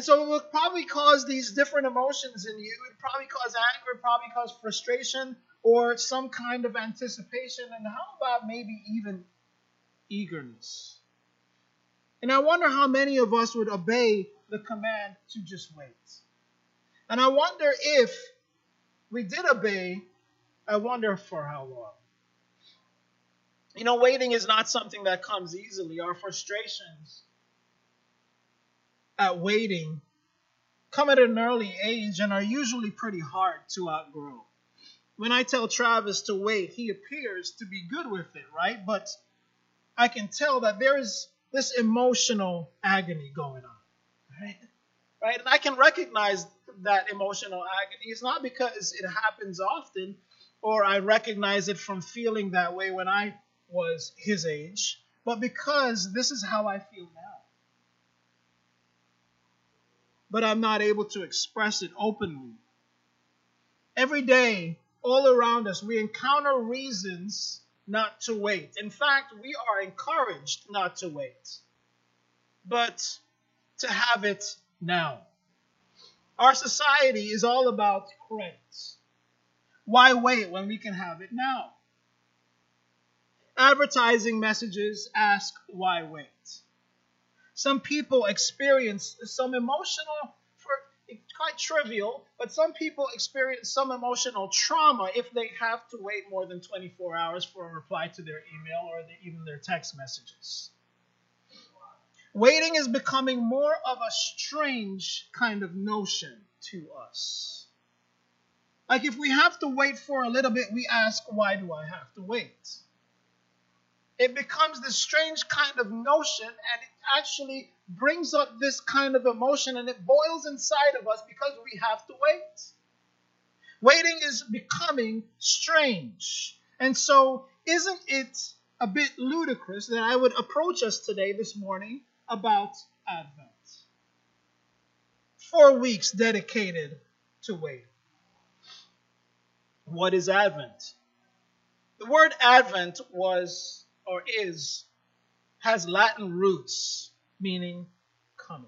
And so it would probably cause these different emotions in you. It would probably cause anger, probably cause frustration, or some kind of anticipation. And how about maybe even eagerness? And I wonder how many of us would obey the command to just wait. And I wonder if we did obey, I wonder for how long. You know, waiting is not something that comes easily. Our frustrations at waiting come at an early age and are usually pretty hard to outgrow. When I tell Travis to wait, he appears to be good with it, right? But I can tell that there is this emotional agony going on, right? And I can recognize that emotional agony. It's not because it happens often, or I recognize it from feeling that way when I was his age, but because this is how I feel now. But I'm not able to express it openly. Every day, all around us, we encounter reasons not to wait. In fact, we are encouraged not to wait, but to have it now. Our society is all about credit. Why wait when we can have it now? Advertising messages ask, why wait? Some people experience some emotional, quite trivial, but some people experience some emotional trauma if they have to wait more than 24 hours for a reply to their email or even their text messages. Waiting is becoming more of a strange kind of notion to us. Like if we have to wait for a little bit, we ask, why do I have to wait? It becomes this strange kind of notion, and it actually brings up this kind of emotion, and it boils inside of us because we have to wait. Waiting is becoming strange. And so isn't it a bit ludicrous that I would approach us today, this morning, about Advent? 4 weeks dedicated to waiting. What is Advent? The word Advent has Latin roots, meaning coming.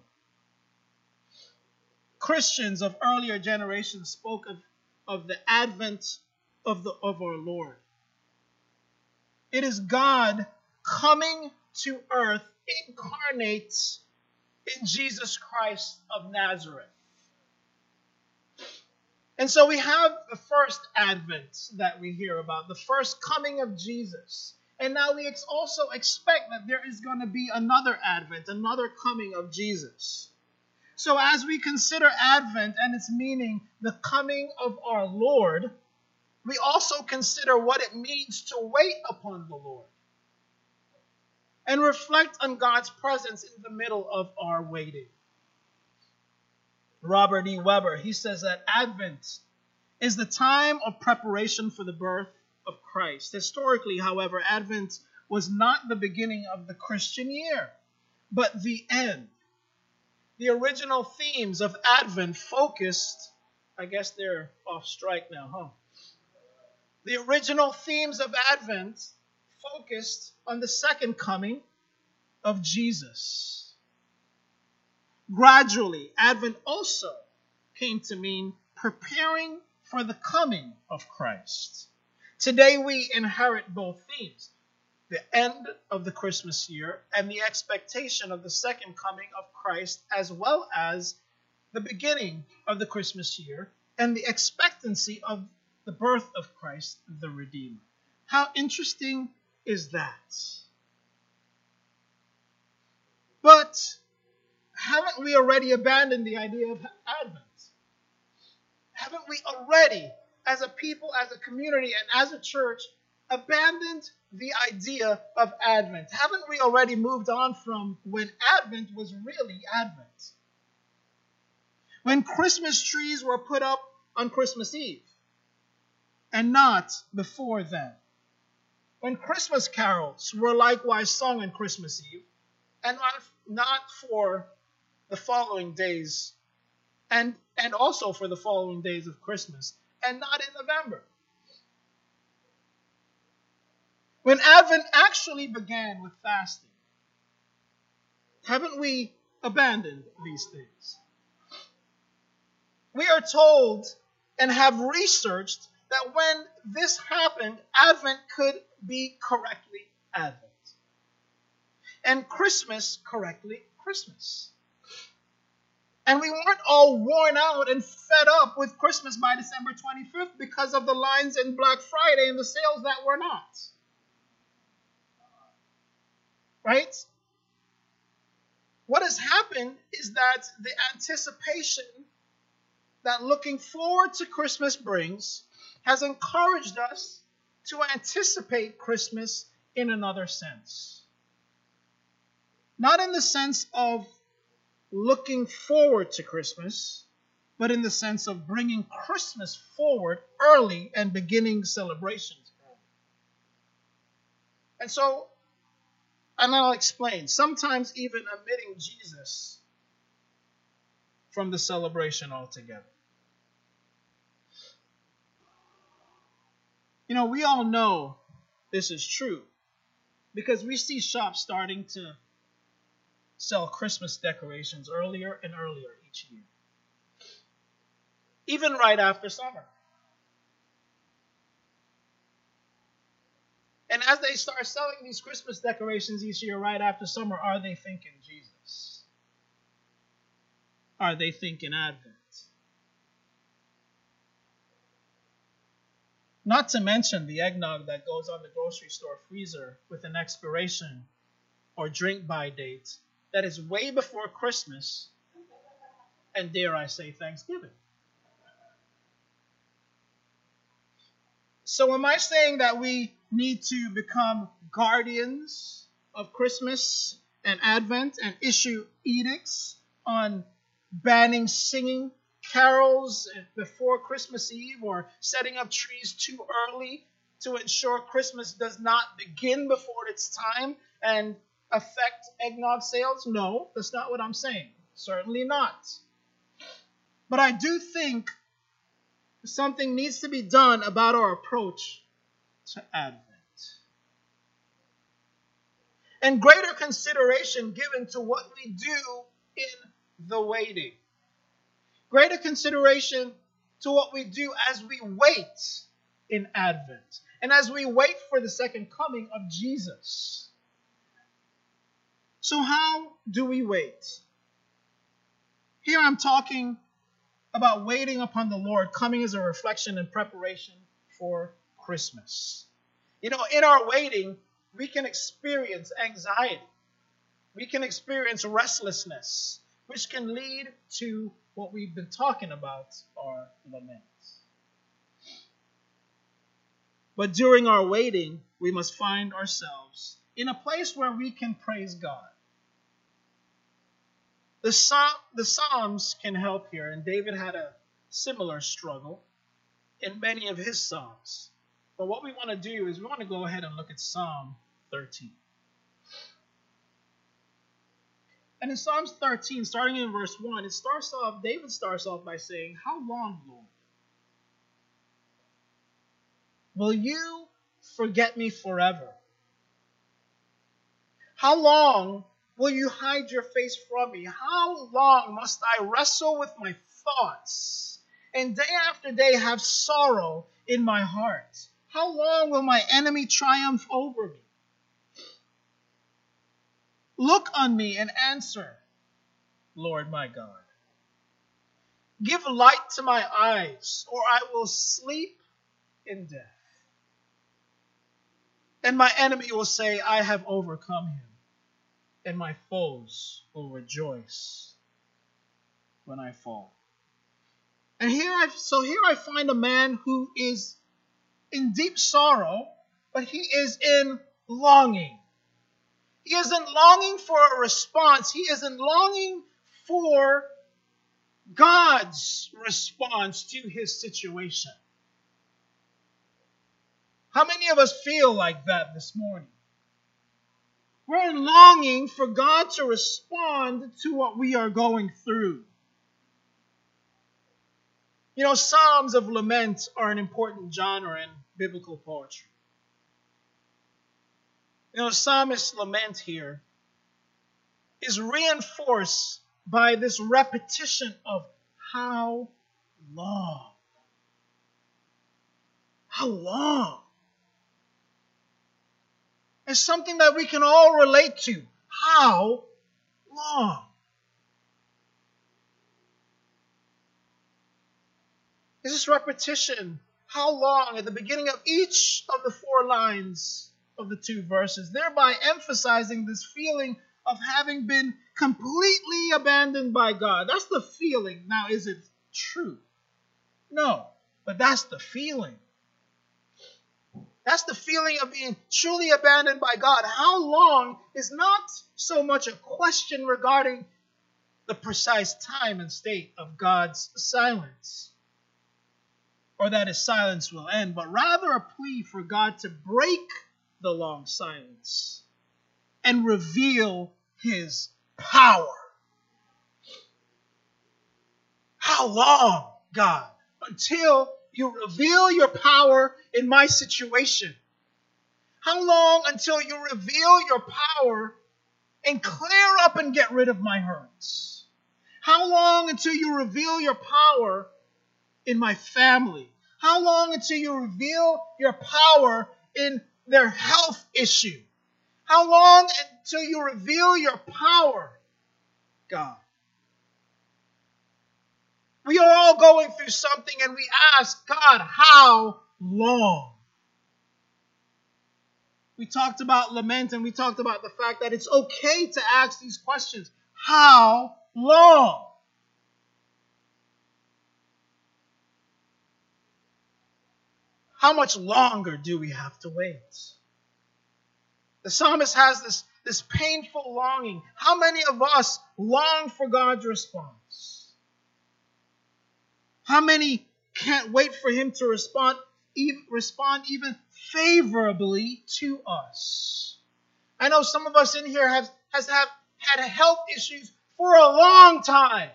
Christians of earlier generations spoke of the advent of our Lord. It is God coming to earth, incarnate in Jesus Christ of Nazareth. And so we have the first advent that we hear about, the first coming of Jesus. And now we also expect that there is going to be another advent, another coming of Jesus. So as we consider advent and its meaning, the coming of our Lord, we also consider what it means to wait upon the Lord and reflect on God's presence in the middle of our waiting. Robert E. Weber, he says that Advent is the time of preparation for the birth of Christ. Historically, however, Advent was not the beginning of the Christian year, but the end. The original themes of Advent focused, I guess they're off strike now, huh? The original themes of Advent focused on the second coming of Jesus. Gradually, Advent also came to mean preparing for the coming of Christ. Today we inherit both themes, the end of the Christmas year and the expectation of the second coming of Christ, as well as the beginning of the Christmas year and the expectancy of the birth of Christ, the Redeemer. How interesting is that? But haven't we already abandoned the idea of Advent? Haven't we already, as a people, as a community, and as a church, abandoned the idea of Advent? Haven't we already moved on from when Advent was really Advent? When Christmas trees were put up on Christmas Eve, and not before then. When Christmas carols were likewise sung on Christmas Eve, and not for the following days, and also for the following days of Christmas, and not in November. When Advent actually began with fasting, haven't we abandoned these things? We are told and have researched that when this happened, Advent could be correctly Advent, and Christmas correctly Christmas. And we weren't all worn out and fed up with Christmas by December 25th because of the lines in Black Friday and the sales that were not. Right? What has happened is that the anticipation that looking forward to Christmas brings has encouraged us to anticipate Christmas in another sense. Not in the sense of looking forward to Christmas, but in the sense of bringing Christmas forward early and beginning celebrations early. And so, and I'll explain, sometimes even omitting Jesus from the celebration altogether. You know, we all know this is true because we see shops starting to sell Christmas decorations earlier and earlier each year, even right after summer. And as they start selling these Christmas decorations each year right after summer, are they thinking Jesus? Are they thinking Advent? Not to mention the eggnog that goes on the grocery store freezer with an expiration or drink-by date that is way before Christmas, and dare I say Thanksgiving. So am I saying that we need to become guardians of Christmas and Advent and issue edicts on banning singing carols before Christmas Eve or setting up trees too early to ensure Christmas does not begin before its time and affect eggnog sales? No, that's not what I'm saying. Certainly not. But I do think something needs to be done about our approach to Advent. And greater consideration given to what we do in the waiting. Greater consideration to what we do as we wait in Advent. And as we wait for the second coming of Jesus. So how do we wait? Here I'm talking about waiting upon the Lord, coming as a reflection and preparation for Christmas. You know, in our waiting, we can experience anxiety. We can experience restlessness, which can lead to what we've been talking about, our laments. But during our waiting, we must find ourselves in a place where we can praise God. The Psalms can help here, and David had a similar struggle in many of his Psalms. But what we want to do is we want to go ahead and look at Psalm 13. And in Psalms 13, starting in verse 1, it starts off, David starts off by saying, "How long, Lord, will you forget me forever? How long will you hide your face from me? How long must I wrestle with my thoughts and day after day have sorrow in my heart? How long will my enemy triumph over me? Look on me and answer, Lord my God. Give light to my eyes, or I will sleep in death. And my enemy will say, I have overcome him. And my foes will rejoice when I fall." And here I find a man who is in deep sorrow, but he is in longing. He isn't longing for a response. He isn't longing for God's response to his situation. How many of us feel like that this morning? We're longing for God to respond to what we are going through. You know, Psalms of lament are an important genre in biblical poetry. You know, psalmist's lament here is reinforced by this repetition of how long? How long? It's something that we can all relate to. How long? This is repetition. How long at the beginning of each of the four lines of the two verses, thereby emphasizing this feeling of having been completely abandoned by God. That's the feeling. Now, is it true? No, but that's the feeling. That's the feeling of being truly abandoned by God. How long is not so much a question regarding the precise time and state of God's silence, or that his silence will end, but rather a plea for God to break the long silence and reveal his power. How long, God, until you reveal your power in my situation? How long until you reveal your power and clear up and get rid of my hurts? How long until you reveal your power in my family? How long until you reveal your power in their health issue? How long until you reveal your power, God? We are all going through something and we ask, God, how long? We talked about lament and we talked about the fact that it's okay to ask these questions. How long? How much longer do we have to wait? The psalmist has this painful longing. How many of us long for God's response? How many can't wait for him to respond even favorably to us? I know some of us in here have had health issues for a long time.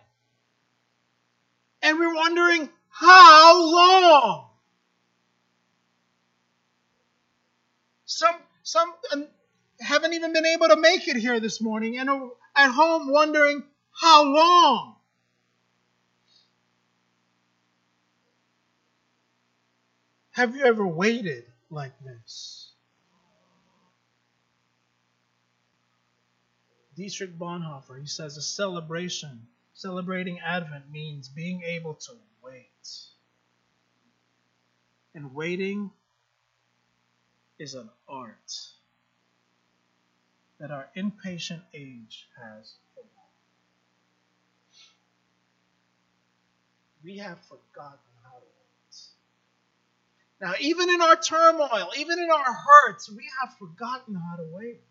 And we're wondering, how long? Some haven't even been able to make it here this morning and are at home wondering, how long? Have you ever waited like this? Dietrich Bonhoeffer, he says, celebrating Advent means being able to wait. And waiting is an art that our impatient age has forgotten. We have forgotten how to wait. Now, even in our turmoil, even in our hurts, we have forgotten how to wait.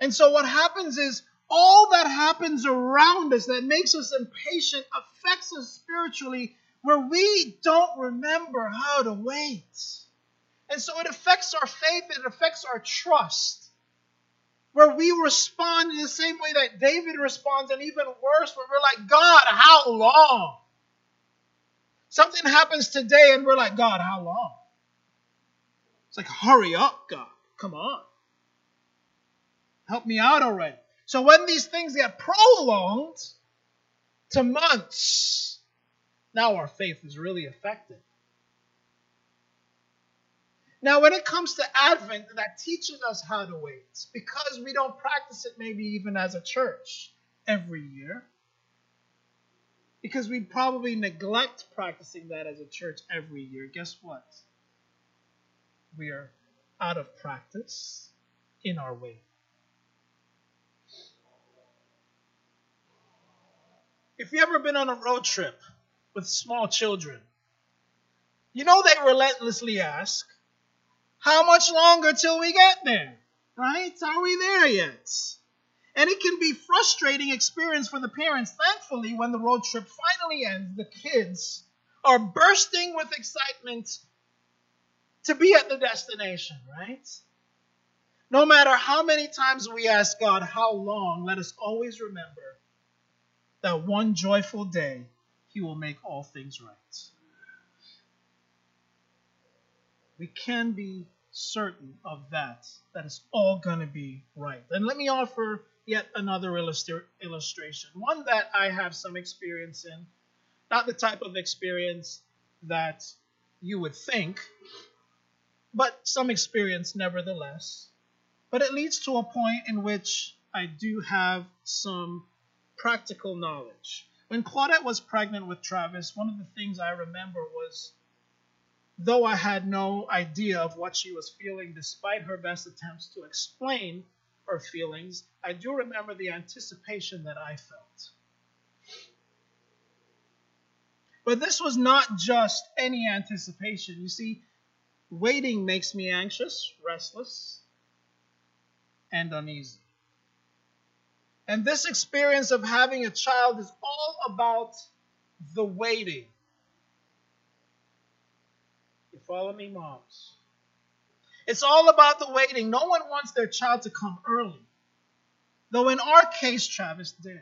And so what happens is all that happens around us that makes us impatient affects us spiritually, where we don't remember how to wait. And so it affects our faith, it affects our trust, where we respond in the same way that David responds, and even worse, where we're like, God, how long? Something happens today, and we're like, God, how long? It's like, hurry up, God, come on. Help me out already. So when these things get prolonged to months, now our faith is really affected. Now, when it comes to Advent, that teaches us how to wait, because we don't practice it maybe even as a church every year, because we probably neglect practicing that as a church every year. Guess what? We are out of practice in our wait. If you've ever been on a road trip with small children, you know they relentlessly ask, how much longer till we get there, right? Are we there yet? And it can be a frustrating experience for the parents. Thankfully, when the road trip finally ends, the kids are bursting with excitement to be at the destination, right? No matter how many times we ask God, how long, let us always remember that one joyful day, he will make all things right. We can be certain of that it's all going to be right. And let me offer yet another illustration, one that I have some experience in. not the type of experience that you would think, but some experience nevertheless. But it leads to a point in which I do have some practical knowledge. When Claudette was pregnant with Travis, one of the things I remember was, though I had no idea of what she was feeling, despite her best attempts to explain her feelings, I do remember the anticipation that I felt. But this was not just any anticipation. You see, waiting makes me anxious, restless, and uneasy. And this experience of having a child is all about the waiting. You follow me, moms? It's all about the waiting. No one wants their child to come early, though in our case, Travis did.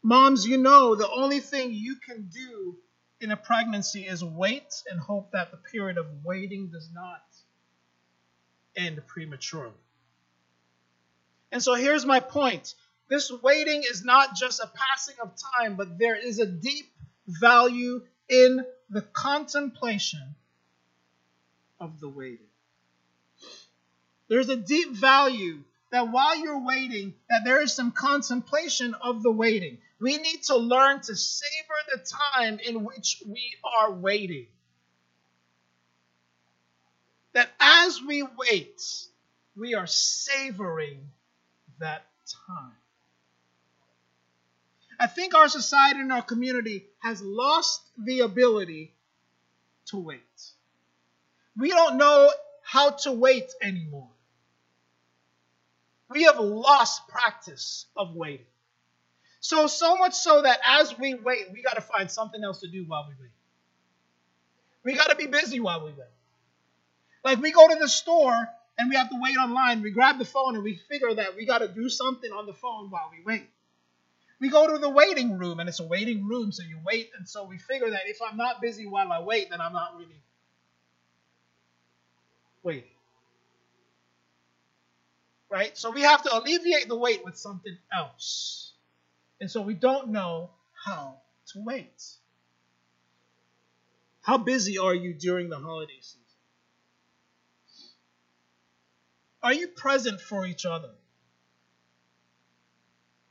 Moms, you know the only thing you can do in a pregnancy is wait and hope that the period of waiting does not end prematurely. And so here's my point. This waiting is not just a passing of time, but there is a deep value in the contemplation of the waiting. There's a deep value that while you're waiting, that there is some contemplation of the waiting. We need to learn to savor the time in which we are waiting. That as we wait, we are savoring that time. I think our society and our community has lost the ability to wait. We don't know how to wait anymore. We have lost practice of waiting. So much so that as we wait, we got to find something else to do while we wait. We got to be busy while we wait. Like we go to the store and we have to wait online. We grab the phone and we figure that we got to do something on the phone while we wait. We go to the waiting room and it's a waiting room, so you wait. And so we figure that if I'm not busy while I wait, then I'm not really waiting. Right? So we have to alleviate the wait with something else. And so we don't know how to wait. How busy are you during the holiday season? Are you present for each other?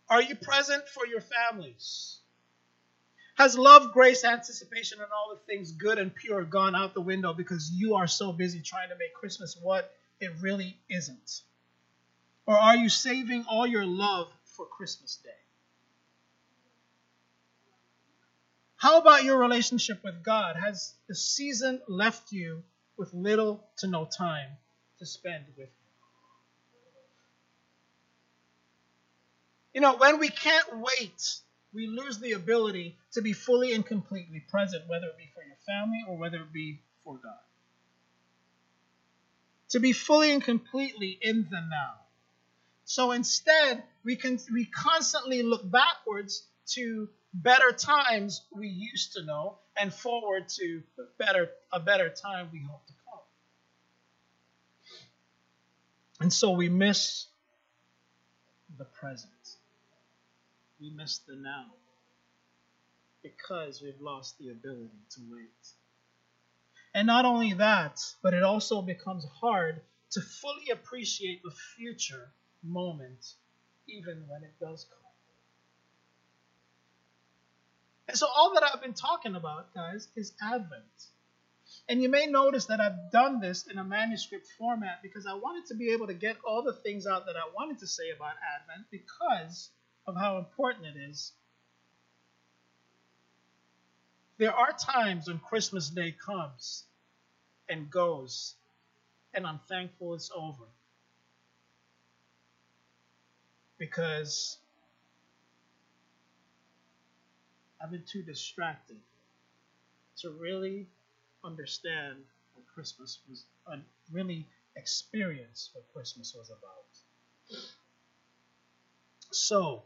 Are you present for your families? Has love, grace, anticipation, and all the things good and pure gone out the window because you are so busy trying to make Christmas what it really isn't? Or are you saving all your love for Christmas Day? How about your relationship with God? Has the season left you with little to no time to spend with Him? You know, when we can't wait, we lose the ability to be fully and completely present, whether it be for your family or whether it be for God. To be fully and completely in the now. So instead, we constantly look backwards to better times we used to know and forward to a better time we hope to come. And so we miss the present. We miss the now because we've lost the ability to wait. And not only that, but it also becomes hard to fully appreciate the future moment, even when it does come. And so all that I've been talking about, guys, is Advent. And you may notice that I've done this in a manuscript format because I wanted to be able to get all the things out that I wanted to say about Advent because of how important it is. There are times when Christmas Day comes and goes, and I'm thankful it's over. Because I've been too distracted to really understand what Christmas was, really experience what Christmas was about. So,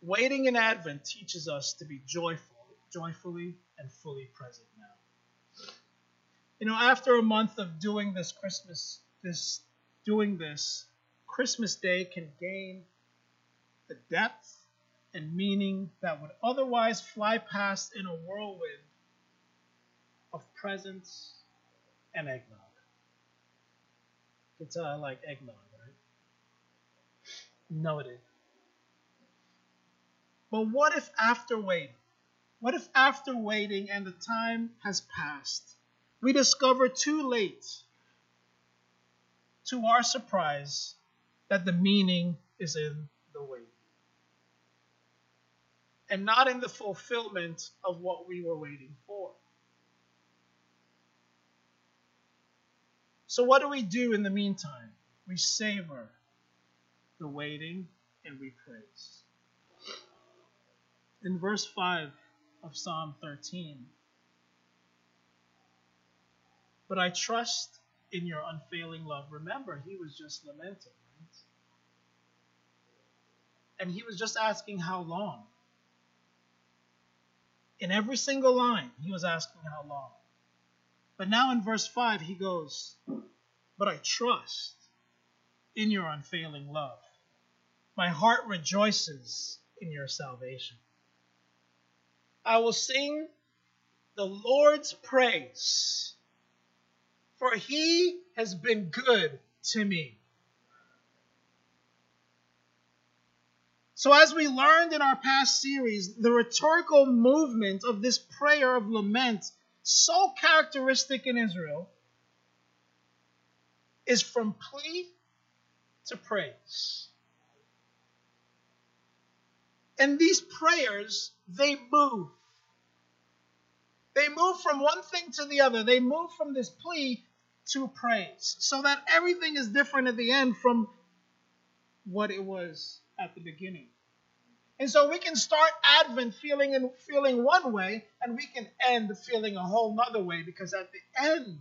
waiting in Advent teaches us to be joyfully and fully present now. You know, after a month of doing this, Christmas Day can gain the depth and meaning that would otherwise fly past in a whirlwind of presents and eggnog. You can tell I like eggnog, right? Noted. But what if after waiting? What if after waiting and the time has passed, we discover too late, to our surprise, that the meaning is in the waiting, and not in the fulfillment of what we were waiting for? So what do we do in the meantime? We savor the waiting and we praise. In verse 5 of Psalm 13, but I trust in your unfailing love. Remember, he was just lamenting, right? And he was just asking how long. In every single line, he was asking how long. But now in verse 5, he goes, but I trust in your unfailing love. My heart rejoices in your salvation. I will sing the Lord's praise, for he has been good to me. So as we learned in our past series, the rhetorical movement of this prayer of lament, so characteristic in Israel, is from plea to praise. And these prayers, they move. They move from one thing to the other. They move from this plea to praise, so that everything is different at the end from what it was at the beginning. And so we can start Advent feeling one way, and we can end feeling a whole nother way, because at the end,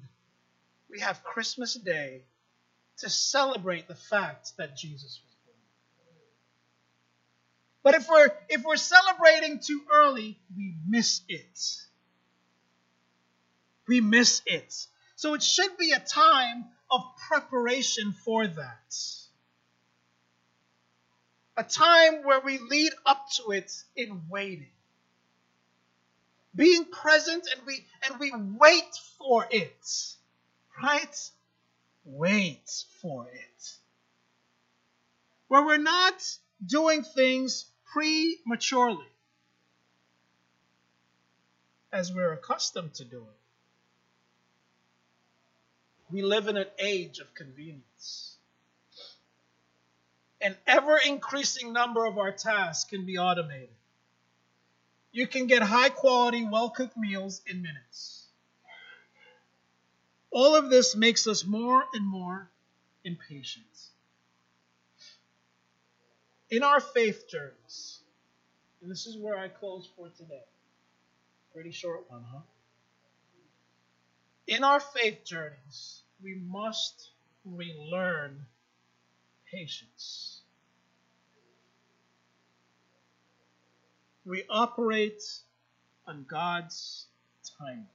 we have Christmas Day to celebrate the fact that Jesus was born. But if we're celebrating too early, we miss it. We miss it. So it should be a time of preparation for that. A time where we lead up to it in waiting. Being present, and we wait for it. Right? Wait for it. Where we're not doing things prematurely, as we're accustomed to doing. We live in an age of convenience. An ever-increasing number of our tasks can be automated. You can get high-quality, well-cooked meals in minutes. All of this makes us more and more impatient. In our faith journeys, and this is where I close for today. Pretty short one, huh? In our faith journeys, we must relearn patience. We operate on God's timing.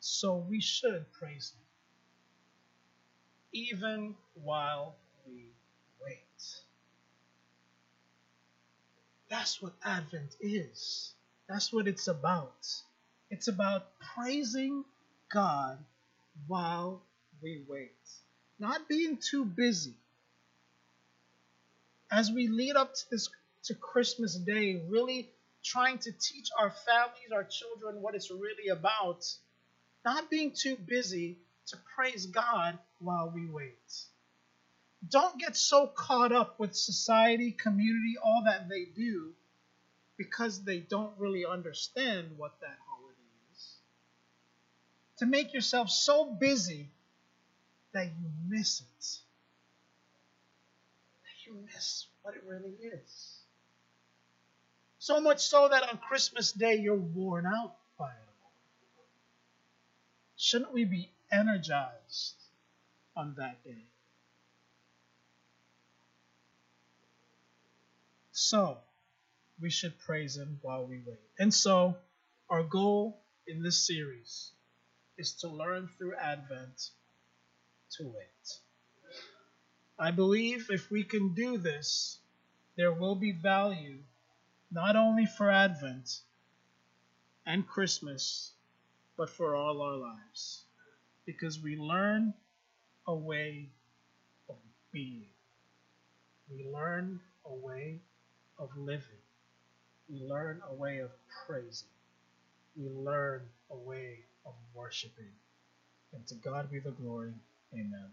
So we should praise him, even while we wait. That's what Advent is. That's what it's about. It's about praising God while we wait. Not being too busy. As we lead up to Christmas Day, really trying to teach our families, our children, what it's really about. Not being too busy to praise God while we wait. Don't get so caught up with society, community, all that they do, because they don't really understand what that to make yourself so busy that you miss it. That you miss what it really is. So much so that on Christmas Day you're worn out by it all. Shouldn't we be energized on that day? So, we should praise him while we wait. And so, our goal in this series is to learn through Advent to wait. I believe if we can do this, there will be value not only for Advent and Christmas, but for all our lives, because we learn a way of being. We learn a way of living. We learn a way of praising. We learn a way of worshiping. And to God be the glory. Amen.